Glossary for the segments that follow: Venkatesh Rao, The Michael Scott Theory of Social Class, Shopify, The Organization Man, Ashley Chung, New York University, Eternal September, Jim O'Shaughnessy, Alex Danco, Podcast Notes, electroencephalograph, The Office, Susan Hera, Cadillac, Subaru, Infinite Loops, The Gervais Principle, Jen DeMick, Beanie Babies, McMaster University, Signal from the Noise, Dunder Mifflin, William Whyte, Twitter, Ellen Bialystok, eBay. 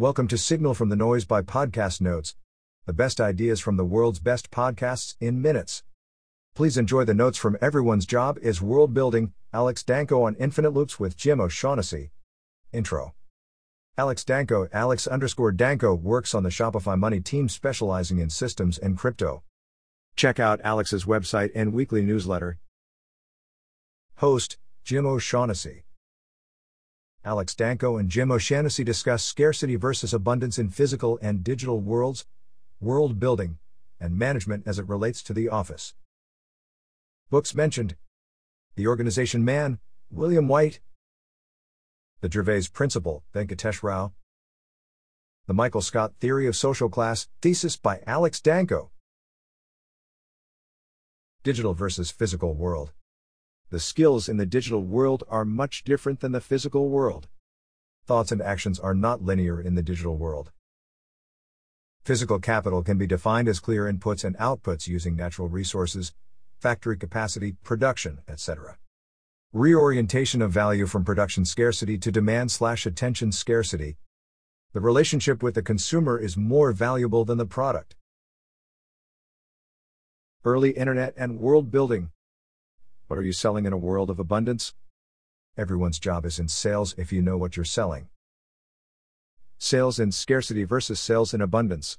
Welcome to Signal from the Noise by Podcast Notes, the best ideas from the world's best podcasts in minutes. Please enjoy the notes from Everyone's Job is World Building, Alex Danco on Infinite Loops with Jim O'Shaughnessy. Intro. Alex Danco, Alex_Danco works on the Shopify Money team specializing in systems and crypto. Check out Alex's website and weekly newsletter. Host, Jim O'Shaughnessy. Alex Danco and Jim O'Shaughnessy discuss scarcity versus abundance in physical and digital worlds, world building, and management as it relates to The Office. Books mentioned: The Organization Man, William Whyte; The Gervais Principle, Venkatesh Rao; The Michael Scott Theory of Social Class, Thesis by Alex Danco; Digital versus Physical World. The skills in the digital world are much different than the physical world. Thoughts and actions are not linear in the digital world. Physical capital can be defined as clear inputs and outputs using natural resources, factory capacity, production, etc. Reorientation of value from production scarcity to demand/attention scarcity. The relationship with the consumer is more valuable than the product. Early Internet and world building. What are you selling in a world of abundance? Everyone's job is in sales if you know what you're selling. Sales in scarcity versus sales in abundance.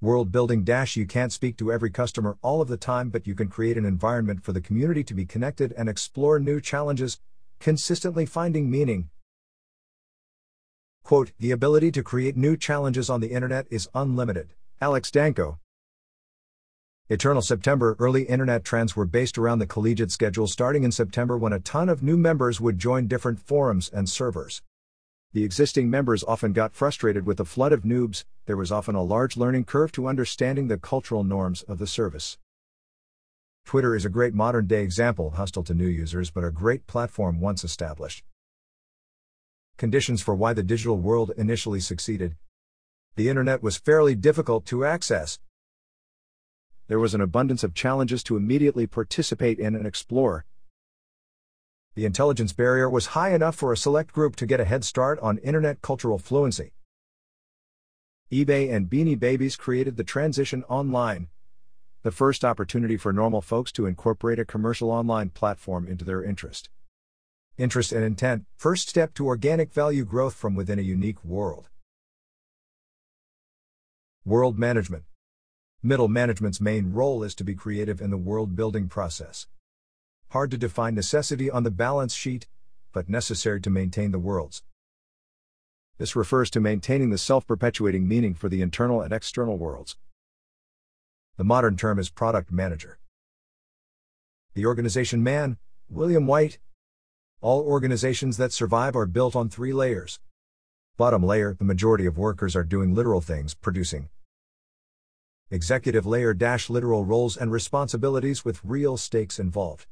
World building. You can't speak to every customer all of the time, but you can create an environment for the community to be connected and explore new challenges, consistently finding meaning. Quote, "The ability to create new challenges on the internet is unlimited." Alex Danco. Eternal September. Early internet trends were based around the collegiate schedule starting in September, when a ton of new members would join different forums and servers. The existing members often got frustrated with the flood of noobs. There was often a large learning curve to understanding the cultural norms of the service. Twitter is a great modern-day example, hostile to new users but a great platform once established. Conditions for why the digital world initially succeeded. The internet was fairly difficult to access. There was an abundance of challenges to immediately participate in and explore. The intelligence barrier was high enough for a select group to get a head start on internet cultural fluency. eBay and Beanie Babies created the transition online, the first opportunity for normal folks to incorporate a commercial online platform into their interest. Interest and intent, first step to organic value growth from within a unique world. World management. Middle management's main role is to be creative in the world-building process. Hard to define necessity on the balance sheet, but necessary to maintain the worlds. This refers to maintaining the self-perpetuating meaning for the internal and external worlds. The modern term is product manager. The Organization Man, William Whyte. All organizations that survive are built on three layers. Bottom layer, the majority of workers are doing literal things, producing. Executive layer - literal roles and responsibilities with real stakes involved.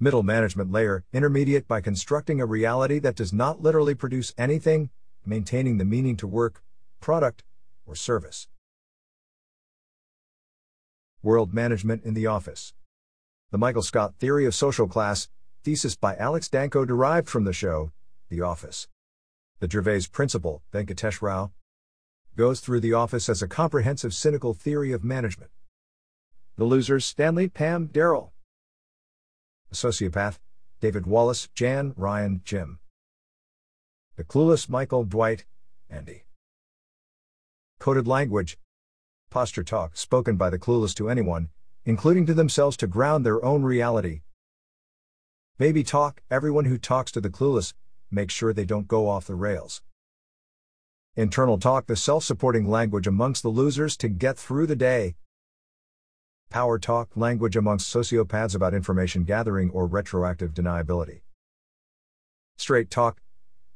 Middle management layer, intermediate by constructing a reality that does not literally produce anything, maintaining the meaning to work, product, or service. World management in the office. The Michael Scott Theory of Social Class, thesis by Alex Danco, derived from the show, The Office. The Gervais Principle, Venkatesh Rao. Goes through The Office as a comprehensive cynical theory of management. The losers, Stanley, Pam, Daryl. The sociopath, David Wallace, Jan, Ryan, Jim. The clueless, Michael, Dwight, Andy. Coded language. Posture talk spoken by the clueless to anyone, including to themselves, to ground their own reality. Baby talk, everyone who talks to the clueless, make sure they don't go off the rails. Internal talk, the self-supporting language amongst the losers to get through the day. Power talk, language amongst sociopaths about information gathering or retroactive deniability. Straight talk,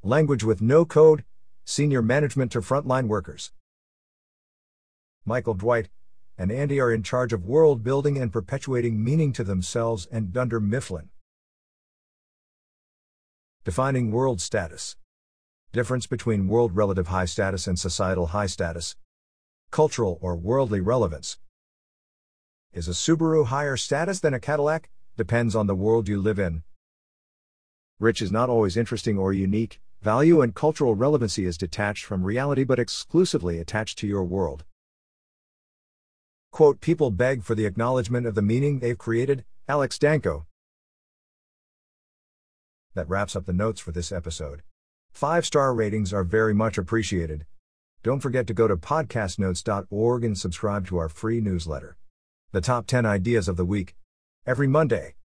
language with no code, senior management to frontline workers. Michael, Dwight, and Andy are in charge of world building and perpetuating meaning to themselves and Dunder Mifflin. Defining world status. Difference between world relative high status and societal high status. Cultural or worldly relevance. Is a Subaru higher status than a Cadillac? Depends on the world you live in. Rich is not always interesting or unique, value and cultural relevancy is detached from reality but exclusively attached to your world. Quote, people beg for the acknowledgement of the meaning they've created, Alex Danco. That wraps up the notes for this episode. 5-star ratings are very much appreciated. Don't forget to go to podcastnotes.org and subscribe to our free newsletter. The top 10 ideas of the week. Every Monday.